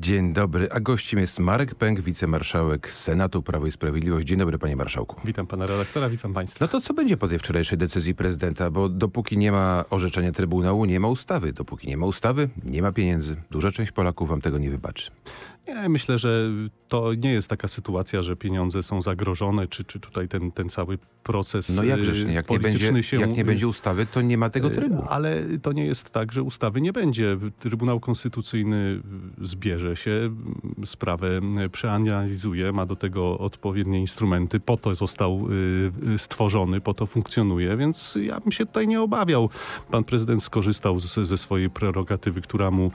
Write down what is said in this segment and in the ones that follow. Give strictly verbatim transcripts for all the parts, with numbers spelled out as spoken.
Dzień dobry, a gościem jest Marek Pęk, wicemarszałek Senatu Prawo i Sprawiedliwość. Dzień dobry, panie marszałku. Witam pana redaktora, witam państwa. No to co będzie po tej wczorajszej decyzji prezydenta? Bo dopóki nie ma orzeczenia Trybunału, nie ma ustawy. Dopóki nie ma ustawy, nie ma pieniędzy. Duża część Polaków wam tego nie wybaczy. Ja myślę, że to nie jest taka sytuacja, że pieniądze są zagrożone, czy, czy tutaj ten, ten cały proces no jakżeż nie, jak polityczny nie będzie, się... Jak nie będzie ustawy, to nie ma tego trybu. Ale to nie jest tak, że ustawy nie będzie. Trybunał Konstytucyjny zbierze się, sprawę przeanalizuje, ma do tego odpowiednie instrumenty. Po to został stworzony, po to funkcjonuje, więc ja bym się tutaj nie obawiał. Pan prezydent skorzystał z, ze swojej prerogatywy, która mu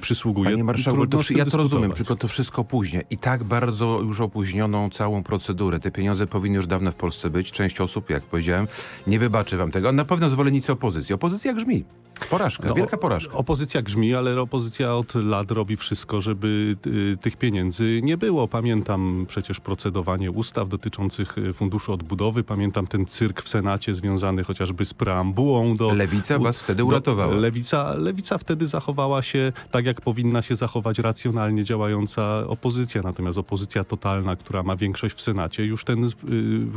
przysługuje. Panie marszałku, to, ja to rozumiem. Tylko to wszystko później. I tak bardzo już opóźnioną całą procedurę. Te pieniądze powinny już dawno w Polsce być. Część osób, jak powiedziałem, nie wybaczy wam tego. A na pewno zwolennicy opozycji. Opozycja grzmi. Porażka, no, wielka porażka. Opozycja grzmi, ale opozycja od lat robi wszystko, żeby y, tych pieniędzy nie było. Pamiętam przecież procedowanie ustaw dotyczących Funduszu Odbudowy. Pamiętam ten cyrk w Senacie związany chociażby z preambułą. Do, lewica u, was wtedy uratowała. Do, lewica, lewica wtedy zachowała się tak, jak powinna się zachować racjonalnie działająca opozycja. Natomiast opozycja totalna, która ma większość w Senacie, już ten y,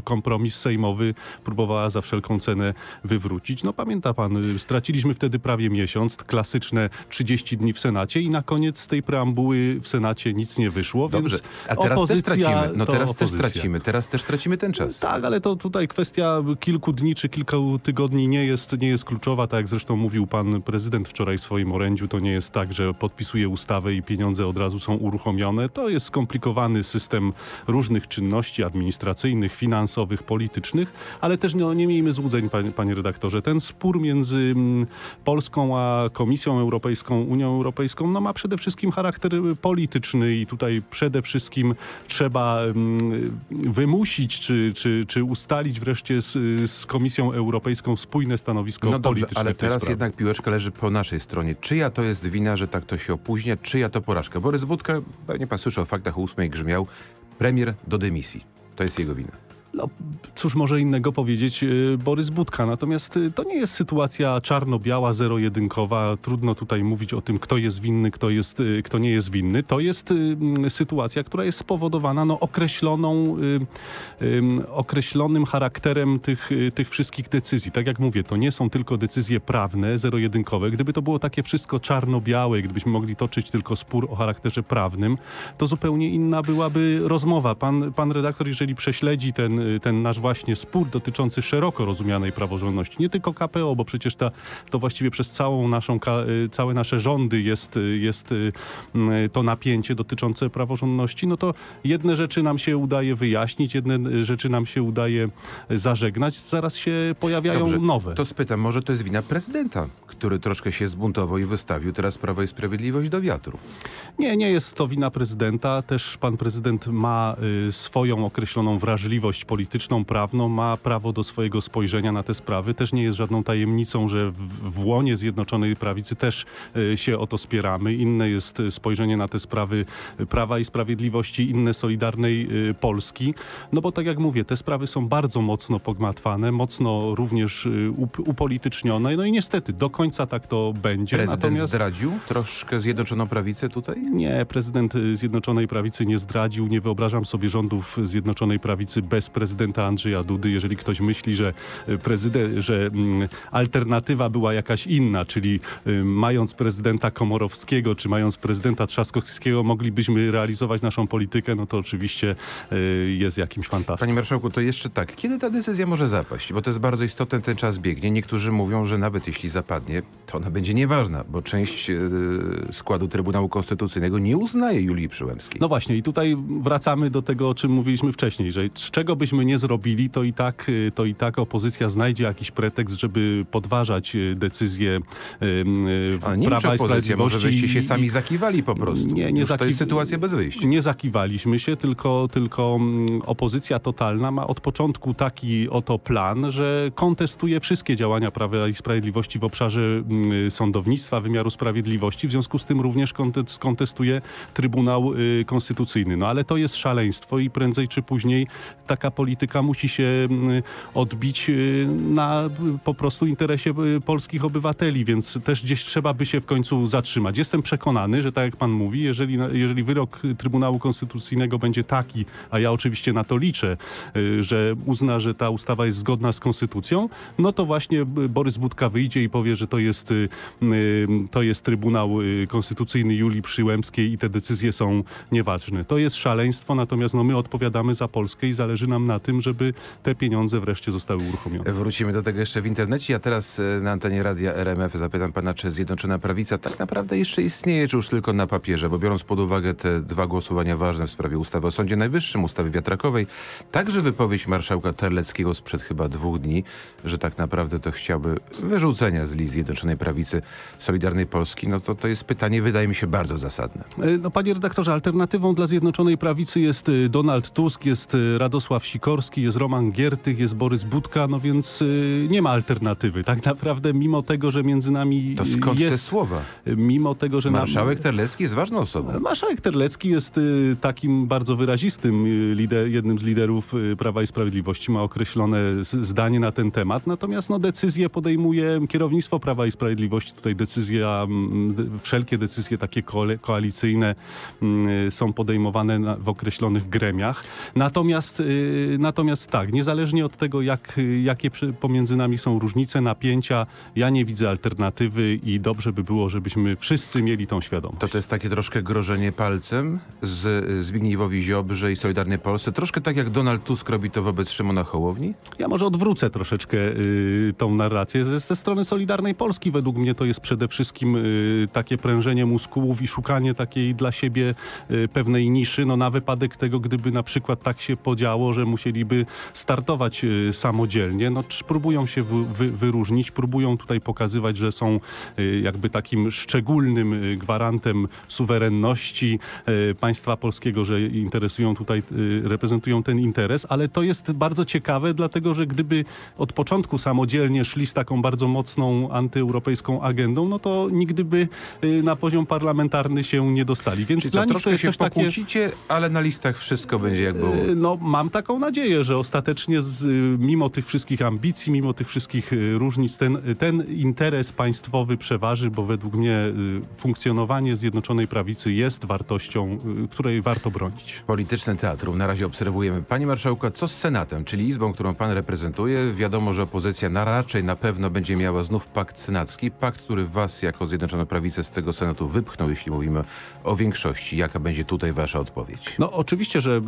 kompromis sejmowy próbowała za wszelką cenę wywrócić. No pamięta pan, straciliśmy wtedy prawie miesiąc, klasyczne trzydzieści dni w Senacie i na koniec z tej preambuły w Senacie nic nie wyszło. Dobrze, więc a teraz też tracimy. No teraz też tracimy, teraz też tracimy ten czas. Tak, ale to tutaj kwestia kilku dni czy kilku tygodni nie jest, nie jest kluczowa, tak jak zresztą mówił pan prezydent wczoraj w swoim orędziu, to nie jest tak, że podpisuje ustawę i pieniądze od razu są uruchomione. To jest skomplikowany system różnych czynności administracyjnych, finansowych, politycznych, ale też no, nie miejmy złudzeń, panie, panie redaktorze. Ten spór między Polską, a Komisją Europejską, Unią Europejską, no ma przede wszystkim charakter polityczny i tutaj przede wszystkim trzeba wymusić, czy, czy, czy ustalić wreszcie z, z Komisją Europejską spójne stanowisko no dobrze, polityczne. Ale teraz sprawie. Jednak piłeczka leży po naszej stronie. Czyja to jest wina, że tak to się opóźnia? Czyja to porażka? Borys Budka, pewnie pan słyszał o faktach o ósmej grzmiał, premier do dymisji. To jest jego wina. No, cóż może innego powiedzieć Borys Budka, natomiast to nie jest sytuacja czarno-biała, zero-jedynkowa, trudno tutaj mówić o tym, kto jest winny, kto jest, kto nie jest winny. To jest sytuacja, która jest spowodowana no, określoną, określonym charakterem tych, tych wszystkich decyzji. Tak jak mówię, to nie są tylko decyzje prawne, zero-jedynkowe. Gdyby to było takie wszystko czarno-białe, gdybyśmy mogli toczyć tylko spór o charakterze prawnym, to zupełnie inna byłaby rozmowa. Pan, pan redaktor, jeżeli prześledzi ten ten nasz właśnie spór dotyczący szeroko rozumianej praworządności, nie tylko K P O, bo przecież ta, to właściwie przez całą naszą, całe nasze rządy jest, jest to napięcie dotyczące praworządności, no to jedne rzeczy nam się udaje wyjaśnić, jedne rzeczy nam się udaje zażegnać, zaraz się pojawiają Dobrze, nowe. To spytam, może to jest wina prezydenta, który troszkę się zbuntował i wystawił teraz Prawo i Sprawiedliwość do wiatru. Nie, nie jest to wina prezydenta, też pan prezydent ma swoją określoną wrażliwość polityczną, prawną, ma prawo do swojego spojrzenia na te sprawy. Też nie jest żadną tajemnicą, że w, w łonie Zjednoczonej Prawicy też y, się o to spieramy. Inne jest spojrzenie na te sprawy Prawa i Sprawiedliwości, inne Solidarnej y, Polski. No bo tak jak mówię, te sprawy są bardzo mocno pogmatwane, mocno również y, upolitycznione. No i niestety do końca tak to będzie. Prezydent Natomiast... zdradził troszkę Zjednoczoną Prawicę tutaj? Nie, prezydent Zjednoczonej Prawicy nie zdradził. Nie wyobrażam sobie rządów Zjednoczonej Prawicy bez prezydenta Andrzeja Dudy. Jeżeli ktoś myśli, że, prezydent, że alternatywa była jakaś inna, czyli mając prezydenta Komorowskiego, czy mając prezydenta Trzaskowskiego moglibyśmy realizować naszą politykę, no to oczywiście jest jakimś fantastą. Panie marszałku, to jeszcze tak. Kiedy ta decyzja może zapaść? Bo to jest bardzo istotne, ten czas biegnie. Niektórzy mówią, że nawet jeśli zapadnie, to ona będzie nieważna, bo część składu Trybunału Konstytucyjnego nie uznaje Julii Przyłębskiej. No właśnie i tutaj wracamy do tego, o czym mówiliśmy wcześniej, że czego byśmy nie zrobili, to i tak, to i tak opozycja znajdzie jakiś pretekst, żeby podważać decyzję um, Prawa i Sprawiedliwości. Może byście się sami zakiwali po prostu. Nie, nie zaki... To jest sytuacja bez wyjścia. Nie zakiwaliśmy się, tylko, tylko opozycja totalna ma od początku taki oto plan, że kontestuje wszystkie działania Prawa i Sprawiedliwości w obszarze sądownictwa, wymiaru sprawiedliwości. W związku z tym również kontestuje Trybunał Konstytucyjny. No ale to jest szaleństwo i prędzej czy później taka polityka polityka musi się odbić na po prostu interesie polskich obywateli, więc też gdzieś trzeba by się w końcu zatrzymać. Jestem przekonany, że tak jak pan mówi, jeżeli, jeżeli wyrok Trybunału Konstytucyjnego będzie taki, a ja oczywiście na to liczę, że uzna, że ta ustawa jest zgodna z konstytucją, no to właśnie Borys Budka wyjdzie i powie, że to jest, to jest Trybunał Konstytucyjny Julii Przyłębskiej i te decyzje są nieważne. To jest szaleństwo, natomiast no my odpowiadamy za Polskę i zależy nam na tym, żeby te pieniądze wreszcie zostały uruchomione. Wrócimy do tego jeszcze w internecie. Ja teraz na antenie Radia R M F zapytam pana, czy Zjednoczona Prawica tak naprawdę jeszcze istnieje, czy już tylko na papierze, bo biorąc pod uwagę te dwa głosowania ważne w sprawie ustawy o Sądzie Najwyższym, ustawy wiatrakowej, także wypowiedź marszałka Terleckiego sprzed chyba dwóch dni, że tak naprawdę to chciałby wyrzucenia z list Zjednoczonej Prawicy Solidarnej Polski, no to to jest pytanie, wydaje mi się, bardzo zasadne. No panie redaktorze, alternatywą dla Zjednoczonej Prawicy jest Donald Tusk, jest Radosław Sikorski, jest Roman Giertych, jest Borys Budka, no więc nie ma alternatywy. Tak naprawdę mimo tego, że między nami to skąd jest... te słowa? Mimo tego, że... Marszałek nam... Terlecki jest ważną osobą. Marszałek Terlecki jest takim bardzo wyrazistym lider, jednym z liderów Prawa i Sprawiedliwości. Ma określone zdanie na ten temat, natomiast no, decyzje podejmuje kierownictwo Prawa i Sprawiedliwości. Tutaj decyzja, wszelkie decyzje takie koalicyjne są podejmowane w określonych gremiach. Natomiast, natomiast tak, niezależnie od tego, jak, jakie pomiędzy nami są różnice, napięcia, ja nie widzę alternatywy i dobrze by było, żebyśmy wszyscy mieli tą świadomość. To to jest takie troszkę grożenie palcem z Zbigniewowi Ziobrze i Solidarnej Polsce. Troszkę tak jak Donald Tusk robi to wobec Szymona Hołowni? Ja może odwrócę troszeczkę y, tą narrację. Ze, ze strony Solidarnej Polski według mnie to jest przede wszystkim y, takie prężenie muskułów i szukanie takiej dla siebie y, pewnej niszy, no na wypadek tego, gdyby na przykład tak się podziało, że musieliby startować y, samodzielnie. No próbują się wy, wy, wyróżnić, próbują tutaj pokazywać, że są y, jakby takim szczególnym y, gwarantem suwerenności y, państwa polskiego, że interesują tutaj, y, reprezentują ten interes, ale to jest bardzo ciekawe, dlatego że gdyby od początku samodzielnie szli z taką bardzo mocną antyeuropejską agendą, no to nigdy by na poziom parlamentarny się nie dostali. Więc czyli dla nich to jest coś takiego. Pokłócicie, ale na listach wszystko będzie jak było. No mam taką nadzieję, że ostatecznie z, mimo tych wszystkich ambicji, mimo tych wszystkich różnic ten, ten interes państwowy przeważy, bo według mnie funkcjonowanie Zjednoczonej Prawicy jest wartością, której warto bronić. Polityczne teatrum na razie obserwujemy. Panie marszałku, co z Senatem, czyli izbą, którą pan reprezentuje? Wiadomo, że opozycja na raczej na pewno będzie miała znów pakt senacki. Pakt, który was jako Zjednoczoną Prawicę z tego Senatu wypchnął, jeśli mówimy o większości. Jaka będzie tutaj wasza odpowiedź? No oczywiście, że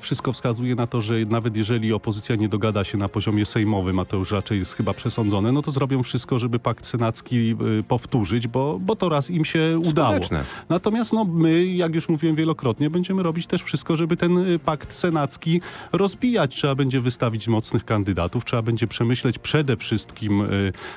wszystko wskazuje na to, że nawet jeżeli opozycja nie dogada się na poziomie sejmowym, a to już raczej jest chyba przesądzone, no to zrobią wszystko, żeby pakt senacki powtórzyć, bo, bo to raz im się udało. Skuteczne. Natomiast no, my, jak już mówiłem wielokrotnie, będziemy robić też wszystko, żeby ten pakt senacki rozbijać. Trzeba będzie wystawić mocnych kandydatów, trzeba będzie przemyśleć przede wszystkim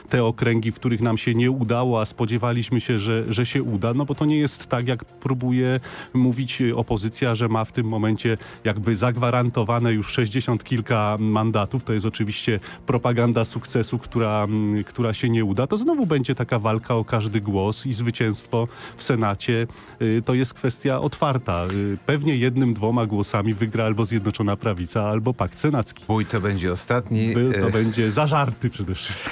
te okręgi, w których nam się nie udało, a spodziewaliśmy się, że, że się uda, no bo to nie jest tak, jak próbuje mówić opozycja, że ma w tym momencie jakby zagwarantowane już sześćdziesiąt kilka mandatów. To jest oczywiście propaganda sukcesu, która, która się nie uda. To znowu będzie taka walka o każdy głos i zwycięstwo w Senacie. To jest kwestia otwarta. Pewnie jednym, dwoma głosami wygra albo Zjednoczona Prawica, albo pakt senacki. Bój to będzie ostatni. Był to będzie za żarty przede wszystkim.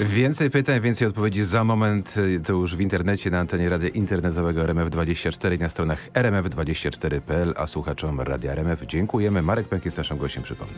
Więcej pytań, więcej odpowiedzi za moment. To już w internecie, na antenie radia internetowego R M F dwadzieścia cztery, na stronach r m f dwadzieścia cztery kropka p l, a słuchaczom Radia R M F dziękujemy. Marek Pęk jest naszym gościem, przypomnę.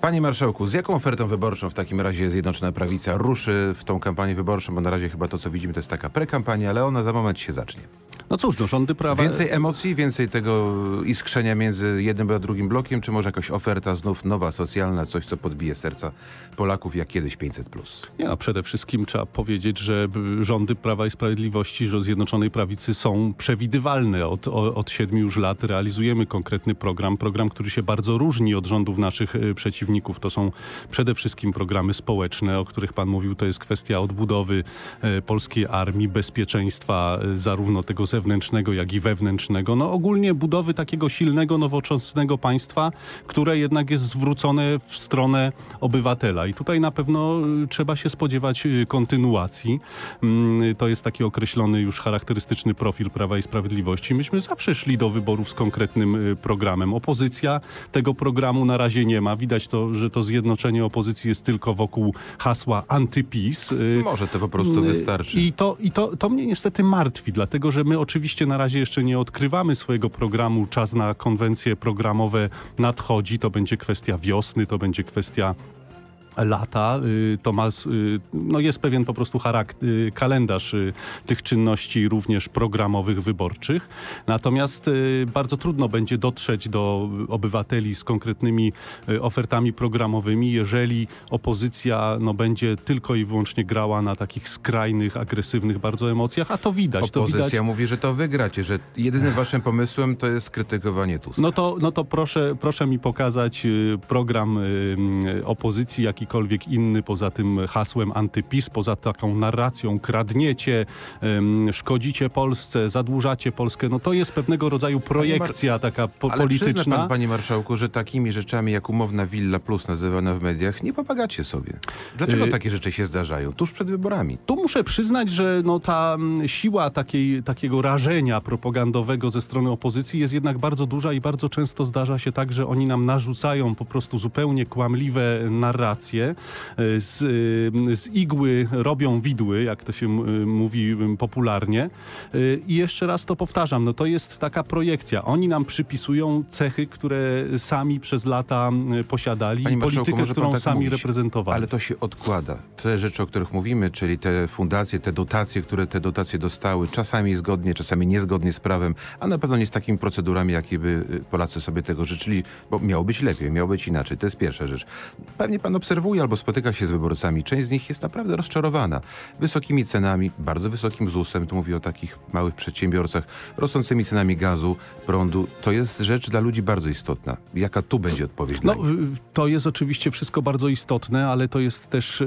Panie marszałku, z jaką ofertą wyborczą w takim razie Zjednoczona Prawica ruszy w tą kampanię wyborczą, bo na razie chyba to, co widzimy, to jest taka prekampania, ale ona za moment się zacznie. No cóż, no rządy prawa... Więcej emocji, więcej tego iskrzenia między jednym a drugim blokiem, czy może jakaś oferta znów nowa, socjalna, coś, co podbije serca Polaków jak kiedyś pięćset plus? Nie, no przede wszystkim trzeba powiedzieć, że rządy Prawa i Sprawiedliwości, że Zjednoczonej Prawicy są przewidywalne. Od, od siedmiu już lat realizujemy konkretny program, program, który się bardzo różni od rządów naszych przeciwników. To są przede wszystkim programy społeczne, o których pan mówił. To jest kwestia odbudowy polskiej armii, bezpieczeństwa zarówno tego zewnętrznego, zewnętrznego, jak i wewnętrznego. No ogólnie budowy takiego silnego, nowoczesnego państwa, które jednak jest zwrócone w stronę obywatela. I tutaj na pewno trzeba się spodziewać kontynuacji. To jest taki określony już charakterystyczny profil Prawa i Sprawiedliwości. Myśmy zawsze szli do wyborów z konkretnym programem. Opozycja tego programu na razie nie ma. Widać to, że to zjednoczenie opozycji jest tylko wokół hasła antypis. Może to po prostu wystarczy. I to, i to, to mnie niestety martwi, dlatego że my oczywiście na razie jeszcze nie odkrywamy swojego programu. Czas na konwencje programowe nadchodzi. To będzie kwestia wiosny, to będzie kwestia lata, to ma, no jest pewien po prostu charakter, kalendarz tych czynności również programowych, wyborczych. Natomiast bardzo trudno będzie dotrzeć do obywateli z konkretnymi ofertami programowymi, jeżeli opozycja no, będzie tylko i wyłącznie grała na takich skrajnych, agresywnych bardzo emocjach, a to widać. Opozycja to widać. Mówi, że to wygracie, że jedynym waszym pomysłem to jest krytykowanie Tuska. No to, no to proszę, proszę mi pokazać program opozycji, jaki jakikolwiek inny poza tym hasłem antypis, poza taką narracją kradniecie, szkodzicie Polsce, zadłużacie Polskę. No to jest pewnego rodzaju projekcja Mar- taka po- ale polityczna. Ale przyzna pan, panie marszałku, że takimi rzeczami jak umowna Villa Plus nazywana w mediach nie pomagacie sobie. Dlaczego y- takie rzeczy się zdarzają tuż przed wyborami? Tu muszę przyznać, że no ta siła takiej, takiego rażenia propagandowego ze strony opozycji jest jednak bardzo duża i bardzo często zdarza się tak, że oni nam narzucają po prostu zupełnie kłamliwe narracje. Z, z igły robią widły, jak to się mówi popularnie. I jeszcze raz to powtarzam, no to jest taka projekcja. Oni nam przypisują cechy, które sami przez lata posiadali i politykę, którą tak sami mówić, reprezentowali. Ale to się odkłada. Te rzeczy, o których mówimy, czyli te fundacje, te dotacje, które te dotacje dostały, czasami zgodnie, czasami niezgodnie z prawem, a na pewno nie z takimi procedurami, jakie by Polacy sobie tego życzyli, bo miało być lepiej, miało być inaczej. To jest pierwsza rzecz. Pewnie pan obserwuje albo spotyka się z wyborcami. Część z nich jest naprawdę rozczarowana. Wysokimi cenami, bardzo wysokim zusem, tu mówię o takich małych przedsiębiorcach, rosnącymi cenami gazu, prądu. To jest rzecz dla ludzi bardzo istotna. Jaka tu będzie odpowiedź? No, to jest oczywiście wszystko bardzo istotne, ale to jest też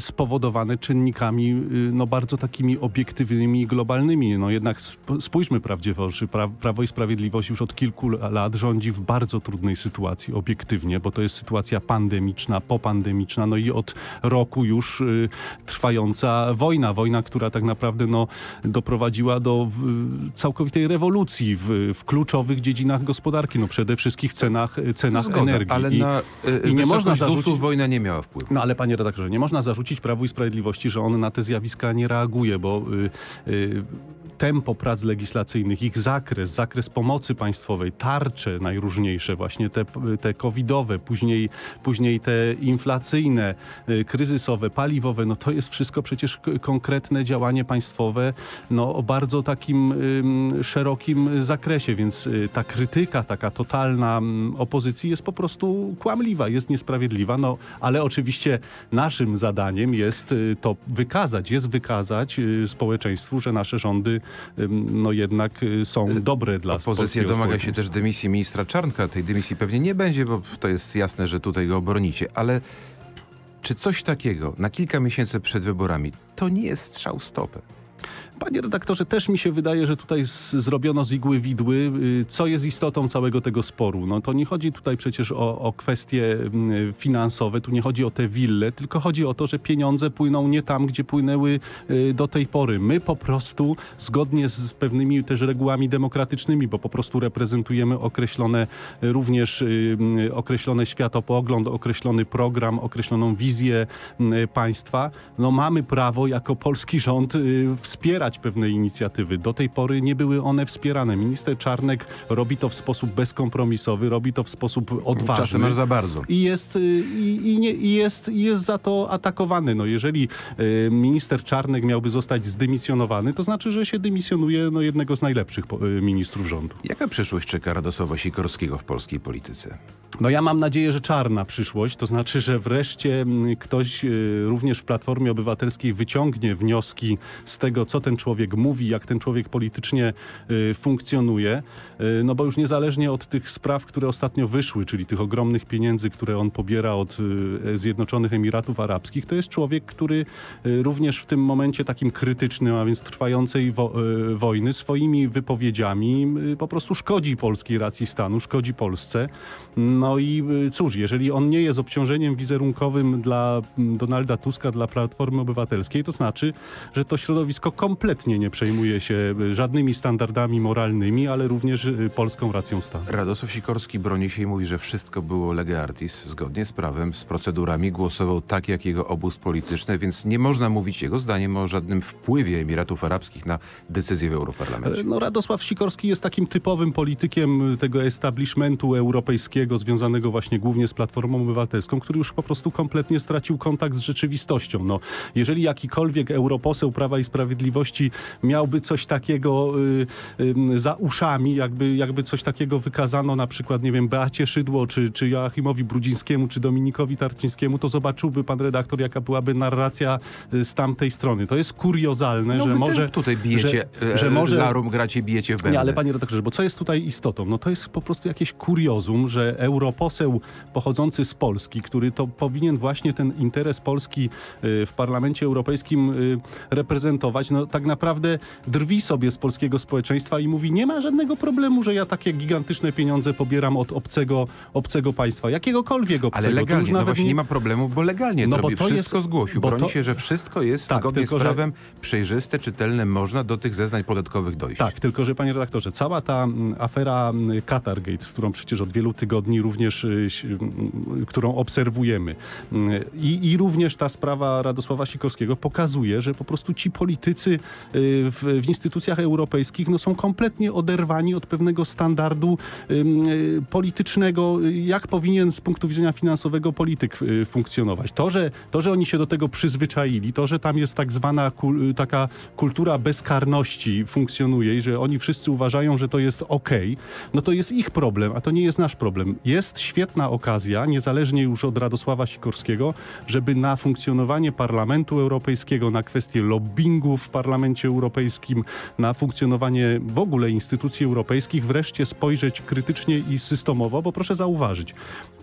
spowodowane czynnikami no, bardzo takimi obiektywnymi i globalnymi. No, jednak spójrzmy prawdzie w oczy. Prawo i Sprawiedliwość już od kilku lat rządzi w bardzo trudnej sytuacji obiektywnie, bo to jest sytuacja pandemiczna, popandemiczna, no i od roku już y, trwająca wojna. Wojna, która tak naprawdę no, doprowadziła do y, całkowitej rewolucji w, w kluczowych dziedzinach gospodarki. No przede wszystkim cenach, cenach Zgoda, energii. Ale I, na y, i nie można zarzucić, Z U S-u wojna nie miała wpływu. No ale panie redaktorze, nie można zarzucić Prawu i Sprawiedliwości, że on na te zjawiska nie reaguje, bo y, y, tempo prac legislacyjnych, ich zakres, zakres pomocy państwowej, tarcze najróżniejsze właśnie, te, te covidowe, później, później te inflacyjne, kryzysowe, paliwowe, no to jest wszystko przecież konkretne działanie państwowe no, o bardzo takim y, szerokim zakresie, więc ta krytyka taka totalna opozycji jest po prostu kłamliwa, jest niesprawiedliwa, no ale oczywiście naszym zadaniem jest to wykazać, jest wykazać społeczeństwu, że nasze rządy no jednak są dobre dla opozycji. Opozycja domaga się też dymisji ministra Czarnka. Tej dymisji pewnie nie będzie, bo to jest jasne, że tutaj go obronicie, ale czy coś takiego na kilka miesięcy przed wyborami to nie jest strzał w stopę? Panie redaktorze, też mi się wydaje, że tutaj z, zrobiono z igły widły, co jest istotą całego tego sporu. No to nie chodzi tutaj przecież o, o kwestie finansowe, tu nie chodzi o te wille, tylko chodzi o to, że pieniądze płyną nie tam, gdzie płynęły do tej pory. My po prostu, zgodnie z pewnymi też regułami demokratycznymi, bo po prostu reprezentujemy określone również określony światopogląd, określony program, określoną wizję państwa, no mamy prawo jako polski rząd wspierać pewne inicjatywy. Do tej pory nie były one wspierane. Minister Czarnek robi to w sposób bezkompromisowy, robi to w sposób odważny. Czasem aż za bardzo. I jest, i, i nie, i jest, i jest za to atakowany. No jeżeli y, minister Czarnek miałby zostać zdymisjonowany, to znaczy, że się dymisjonuje no, jednego z najlepszych po, y, ministrów rządu. Jaka przyszłość czeka Radosława Sikorskiego w polskiej polityce? No ja mam nadzieję, że czarna przyszłość, to znaczy, że wreszcie ktoś y, również w Platformie Obywatelskiej wyciągnie wnioski z tego, co ten człowiek mówi, jak ten człowiek politycznie funkcjonuje, no bo już niezależnie od tych spraw, które ostatnio wyszły, czyli tych ogromnych pieniędzy, które on pobiera od Zjednoczonych Emiratów Arabskich, to jest człowiek, który również w tym momencie takim krytycznym, a więc trwającej wo- wojny, swoimi wypowiedziami po prostu szkodzi polskiej racji stanu, szkodzi Polsce. No i cóż, jeżeli on nie jest obciążeniem wizerunkowym dla Donalda Tuska, dla Platformy Obywatelskiej, to znaczy, że to środowisko kompletnie nie przejmuje się żadnymi standardami moralnymi, ale również polską racją stanu. Radosław Sikorski broni się i mówi, że wszystko było lege artis, zgodnie z prawem, z procedurami, głosował tak jak jego obóz polityczny, więc nie można mówić jego zdaniem o żadnym wpływie Emiratów Arabskich na decyzję w Europarlamencie. No, Radosław Sikorski jest takim typowym politykiem tego establishmentu europejskiego, związanego właśnie głównie z Platformą Obywatelską, który już po prostu kompletnie stracił kontakt z rzeczywistością. No, jeżeli jakikolwiek europoseł Prawa i Sprawiedliwości miałby coś takiego y, y, za uszami, jakby, jakby coś takiego wykazano na przykład, nie wiem, Beacie Szydło, czy, czy Joachimowi Brudzińskiemu, czy Dominikowi Tarcińskiemu, to zobaczyłby pan redaktor, jaka byłaby narracja z tamtej strony. To jest kuriozalne, no, że może... tutaj bijecie, że, że może, larum gracie, bijecie w będę. Nie, ale panie redaktorze, bo co jest tutaj istotą? No to jest po prostu jakieś kuriozum, że europoseł pochodzący z Polski, który to powinien właśnie ten interes Polski w Parlamencie Europejskim reprezentować, no tak naprawdę drwi sobie z polskiego społeczeństwa i mówi, nie ma żadnego problemu, że ja takie gigantyczne pieniądze pobieram od obcego, obcego państwa, jakiegokolwiek obcego. Ale legalnie, no właśnie nie... nie ma problemu, bo legalnie no bo to wszystko jest, zgłosił. Bo broni to... się, że wszystko jest tak, zgodnie tylko, z prawem, że... przejrzyste, czytelne, można do tych zeznań podatkowych dojść. Tak, tylko że panie redaktorze, cała ta afera Qatargate, z którą przecież od wielu tygodni również, którą obserwujemy, i, i również ta sprawa Radosława Sikorskiego pokazuje, że po prostu ci politycy w, w instytucjach europejskich no, są kompletnie oderwani od pewnego standardu politycznego, jak powinien z punktu widzenia finansowego polityk funkcjonować. To, że, to, że oni się do tego przyzwyczaili, to, że tam jest tak zwana kul, taka kultura bezkarności funkcjonuje i że oni wszyscy uważają, że to jest okej, no to jest ich problem, a to nie jest nasz problem. Jest świetna okazja, niezależnie już od Radosława Sikorskiego, żeby na funkcjonowanie Parlamentu Europejskiego, na kwestie lobbingu w Parlamencie Europejskim, na funkcjonowanie w ogóle instytucji europejskich wreszcie spojrzeć krytycznie i systemowo, bo proszę zauważyć,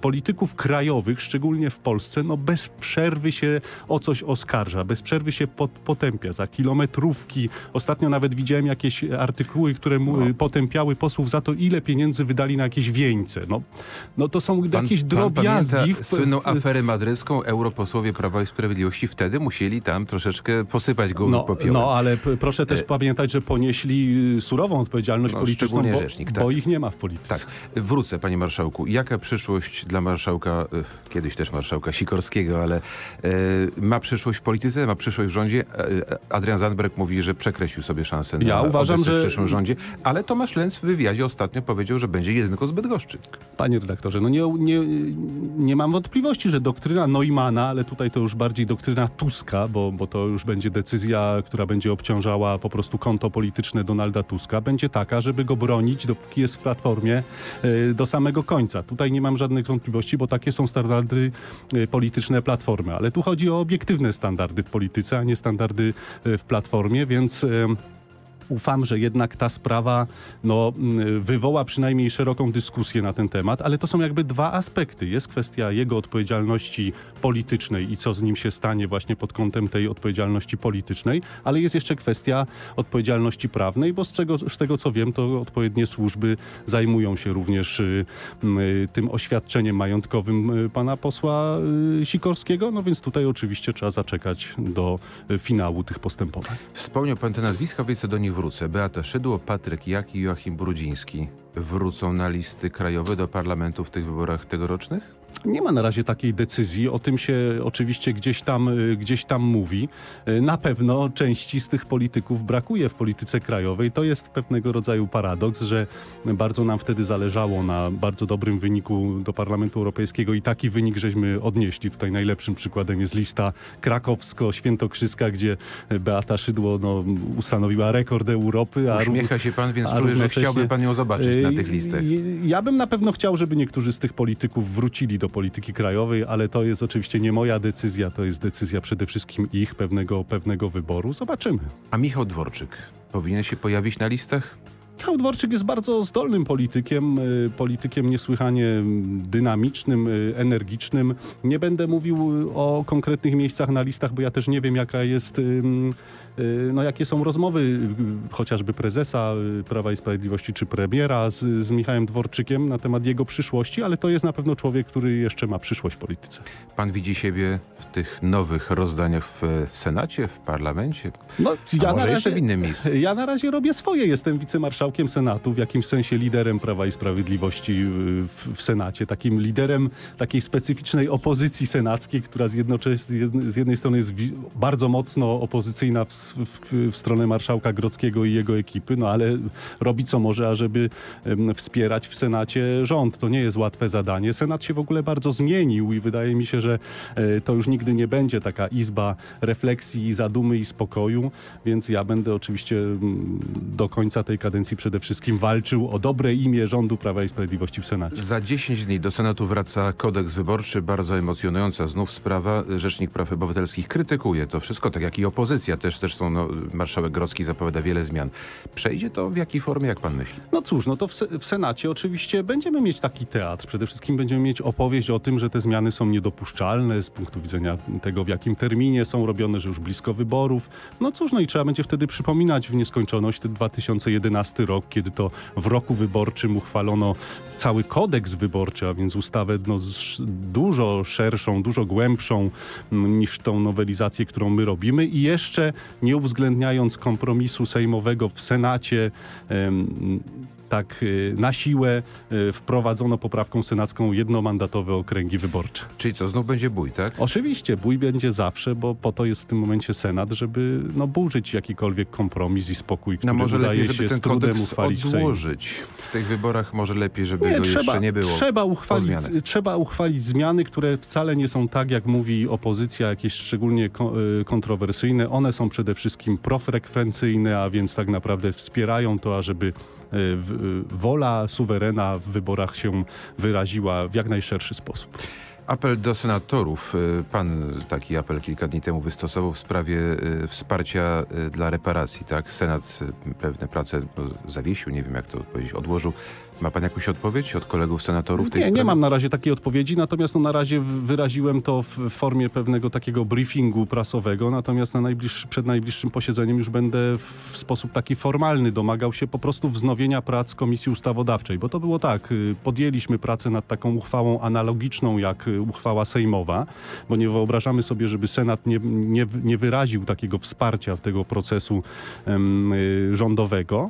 polityków krajowych, szczególnie w Polsce, no bez przerwy się o coś oskarża, bez przerwy się pod, potępia za kilometrówki. Ostatnio nawet widziałem jakieś artykuły, które mu, no. potępiały posłów za to, ile pieniędzy wydali na jakieś wieńce. No, no to są pan, jakieś drobiazgi. W... słynną aferę madrycką, europosłowie Prawa i Sprawiedliwości wtedy musieli tam troszeczkę posypać go no, popiołem. No, ale p- proszę też e... pamiętać, że ponieśli surową odpowiedzialność no, polityczną, szczególnie bo, rzecznik, tak. bo ich nie ma w polityce. Tak. Wrócę, panie marszałku. Jaka przyszłość dla marszałka, kiedyś też marszałka Sikorskiego, ale e, ma przyszłość w polityce, ma przyszłość w rządzie? Adrian Zandberg mówi, że przekreślił sobie szansę ja na uważam, że... w przyszłym rządzie, ale Tomasz Lenz w wywiadzie ostatnio powiedział, że będzie jedynką z Bydgoszczy. Panie redaktorze, no nie, nie, nie mam wątpliwości, że doktryna Neumanna, ale tutaj to już bardziej doktryna Tuska, bo, bo to już będzie decyzja, która będzie obciążała po prostu konto polityczne Donalda Tuska, będzie taka, żeby go bronić, dopóki jest w Platformie, do samego końca. Tutaj nie mam żadnych wątpliwości, bo takie są standardy polityczne Platformy, ale tu chodzi o obiektywne standardy w polityce, a nie standardy w Platformie, więc... ufam, że jednak ta sprawa no, wywoła przynajmniej szeroką dyskusję na ten temat, ale to są jakby dwa aspekty. Jest kwestia jego odpowiedzialności politycznej i co z nim się stanie właśnie pod kątem tej odpowiedzialności politycznej, ale jest jeszcze kwestia odpowiedzialności prawnej, bo z, czego, z tego co wiem, to odpowiednie służby zajmują się również y, y, tym oświadczeniem majątkowym pana posła y, Sikorskiego, no więc tutaj oczywiście trzeba zaczekać do y, finału tych postępowań. Wspomniał pan te nazwiska, więc do nich wrócę. Beata Szydło, Patryk Jaki, Joachim Brudziński wrócą na listy krajowe do parlamentu w tych wyborach tegorocznych? Nie ma na razie takiej decyzji, o tym się oczywiście gdzieś tam, gdzieś tam mówi. Na pewno części z tych polityków brakuje w polityce krajowej. To jest pewnego rodzaju paradoks, że bardzo nam wtedy zależało na bardzo dobrym wyniku do Parlamentu Europejskiego i taki wynik żeśmy odnieśli. Tutaj najlepszym przykładem jest lista krakowsko-świętokrzyska, gdzie Beata Szydło no, ustanowiła rekord Europy. A uśmiecha się pan, więc czuję, że chciałby pan ją zobaczyć na tych listach. Ja bym na pewno chciał, żeby niektórzy z tych polityków wrócili do do polityki krajowej, ale to jest oczywiście nie moja decyzja, to jest decyzja przede wszystkim ich, pewnego, pewnego wyboru. Zobaczymy. A Michał Dworczyk powinien się pojawić na listach? Michał Dworczyk jest bardzo zdolnym politykiem, politykiem niesłychanie dynamicznym, energicznym. Nie będę mówił o konkretnych miejscach na listach, bo ja też nie wiem, jaka jest, no, jakie są rozmowy chociażby prezesa Prawa i Sprawiedliwości czy premiera z, z Michałem Dworczykiem na temat jego przyszłości, ale to jest na pewno człowiek, który jeszcze ma przyszłość w polityce. Pan widzi siebie w tych nowych rozdaniach w Senacie, w parlamencie? No, ja może na razie, jeszcze w innym miejscu? Ja na razie robię swoje. Jestem wicemarszałkiem Senatu, w jakimś sensie liderem Prawa i Sprawiedliwości w, w Senacie. Takim liderem takiej specyficznej opozycji senackiej, która z, z jednej strony jest wi- bardzo mocno opozycyjna w W, w, w stronę marszałka Grodzkiego i jego ekipy, no ale robi co może, ażeby um, wspierać w Senacie rząd. To nie jest łatwe zadanie. Senat się w ogóle bardzo zmienił i wydaje mi się, że e, to już nigdy nie będzie taka izba refleksji, zadumy i spokoju, więc ja będę oczywiście m, do końca tej kadencji przede wszystkim walczył o dobre imię rządu Prawa i Sprawiedliwości w Senacie. Za dziesięć dni do Senatu wraca kodeks wyborczy, bardzo emocjonująca znów sprawa. Rzecznik Praw Obywatelskich krytykuje to wszystko, tak jak i opozycja też też Zresztą no, marszałek Grodzki zapowiada wiele zmian. Przejdzie to w jakiej formie, jak pan myśli? No cóż, no to w, w Senacie oczywiście będziemy mieć taki teatr. Przede wszystkim będziemy mieć opowieść o tym, że te zmiany są niedopuszczalne z punktu widzenia tego, w jakim terminie są robione, że już blisko wyborów. No cóż, no i trzeba będzie wtedy przypominać w nieskończoność ten dwa tysiące jedenasty rok, kiedy to w roku wyborczym uchwalono cały kodeks wyborczy, a więc ustawę no, dużo szerszą, dużo głębszą m, niż tą nowelizację, którą my robimy i jeszcze nie uwzględniając kompromisu sejmowego w Senacie, um... tak na siłę wprowadzono poprawką senacką jednomandatowe okręgi wyborcze. Czyli co, znów będzie bój, tak? Oczywiście, bój będzie zawsze, bo po to jest w tym momencie Senat, żeby no, burzyć jakikolwiek kompromis i spokój, który no może udaje lepiej, żeby się z trudem uchwalić. Odłożyć. W tych wyborach może lepiej, żeby nie, go trzeba, jeszcze nie było. Trzeba uchwalić, trzeba uchwalić zmiany, które wcale nie są tak, jak mówi opozycja, jakieś szczególnie kontrowersyjne. One są przede wszystkim profrekwencyjne, a więc tak naprawdę wspierają to, ażeby wola suwerena w wyborach się wyraziła w jak najszerszy sposób. Apel do senatorów. Pan taki apel kilka dni temu wystosował w sprawie wsparcia dla reparacji, tak? Senat pewne prace zawiesił, nie wiem jak to powiedzieć, odłożył. Ma pan jakąś odpowiedź od kolegów senatorów? Tej nie, sprawy? Nie mam na razie takiej odpowiedzi, natomiast no, na razie wyraziłem to w formie pewnego takiego briefingu prasowego, natomiast na najbliższy, przed najbliższym posiedzeniem już będę w sposób taki formalny domagał się po prostu wznowienia prac Komisji Ustawodawczej, bo to było tak, podjęliśmy pracę nad taką uchwałą analogiczną jak uchwała sejmowa, bo nie wyobrażamy sobie, żeby Senat nie, nie, nie wyraził takiego wsparcia tego procesu um, rządowego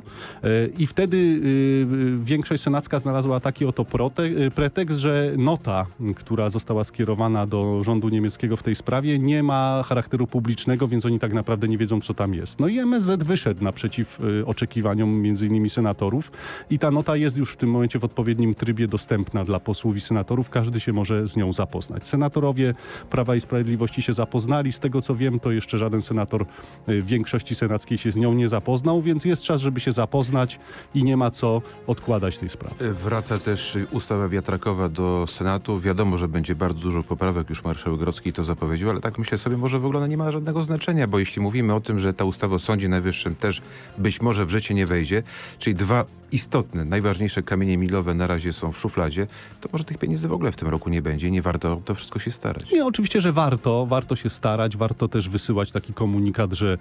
i wtedy y, większość senacka znalazła taki oto prote- pretekst, że nota, która została skierowana do rządu niemieckiego w tej sprawie, nie ma charakteru publicznego, więc oni tak naprawdę nie wiedzą, co tam jest. No i M S Z wyszedł naprzeciw y, oczekiwaniom między innymi senatorów i ta nota jest już w tym momencie w odpowiednim trybie dostępna dla posłów i senatorów. Każdy się może z nią zapoznać. Senatorowie Prawa i Sprawiedliwości się zapoznali. Z tego, co wiem, to jeszcze żaden senator y, większości senackiej się z nią nie zapoznał, więc jest czas, żeby się zapoznać i nie ma co odkładać tej sprawy. Wraca też ustawa wiatrakowa do Senatu. Wiadomo, że będzie bardzo dużo poprawek, już marszałek Grodzki to zapowiedział, ale tak myślę sobie, może w ogóle nie ma żadnego znaczenia, bo jeśli mówimy o tym, że ta ustawa o Sądzie Najwyższym też być może w życie nie wejdzie, czyli dwa istotne, najważniejsze kamienie milowe na razie są w szufladzie, to może tych pieniędzy w ogóle w tym roku nie będzie, nie warto to wszystko się starać. Nie, oczywiście, że warto, warto się starać, warto też wysyłać taki komunikat, że,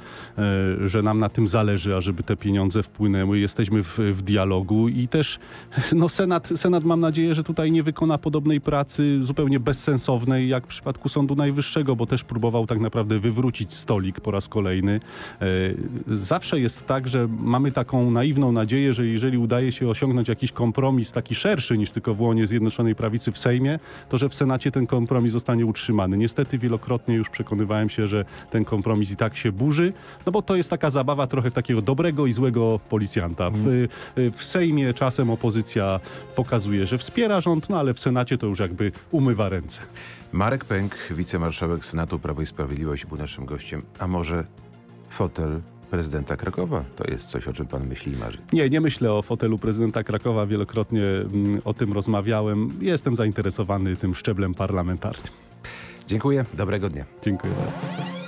że nam na tym zależy, ażeby te pieniądze wpłynęły. Jesteśmy w, w dialogu i też no Senat, Senat mam nadzieję, że tutaj nie wykona podobnej pracy zupełnie bezsensownej jak w przypadku Sądu Najwyższego, bo też próbował tak naprawdę wywrócić stolik po raz kolejny. Zawsze jest tak, że mamy taką naiwną nadzieję, że jeżeli udaje się osiągnąć jakiś kompromis taki szerszy niż tylko w łonie Zjednoczonej Prawicy w Sejmie, to że w Senacie ten kompromis zostanie utrzymany. Niestety wielokrotnie już przekonywałem się, że ten kompromis i tak się burzy, no bo to jest taka zabawa trochę takiego dobrego i złego policjanta. W, w Sejmie czasem opozycja pokazuje, że wspiera rząd, no ale w Senacie to już jakby umywa ręce. Marek Pęk, wicemarszałek Senatu Prawo i Sprawiedliwość, był naszym gościem. A może fotel prezydenta Krakowa. To jest coś, o czym pan myśli i marzy. Nie, nie myślę o fotelu prezydenta Krakowa. Wielokrotnie o tym rozmawiałem. Jestem zainteresowany tym szczeblem parlamentarnym. Dziękuję. Dobrego dnia. Dziękuję bardzo.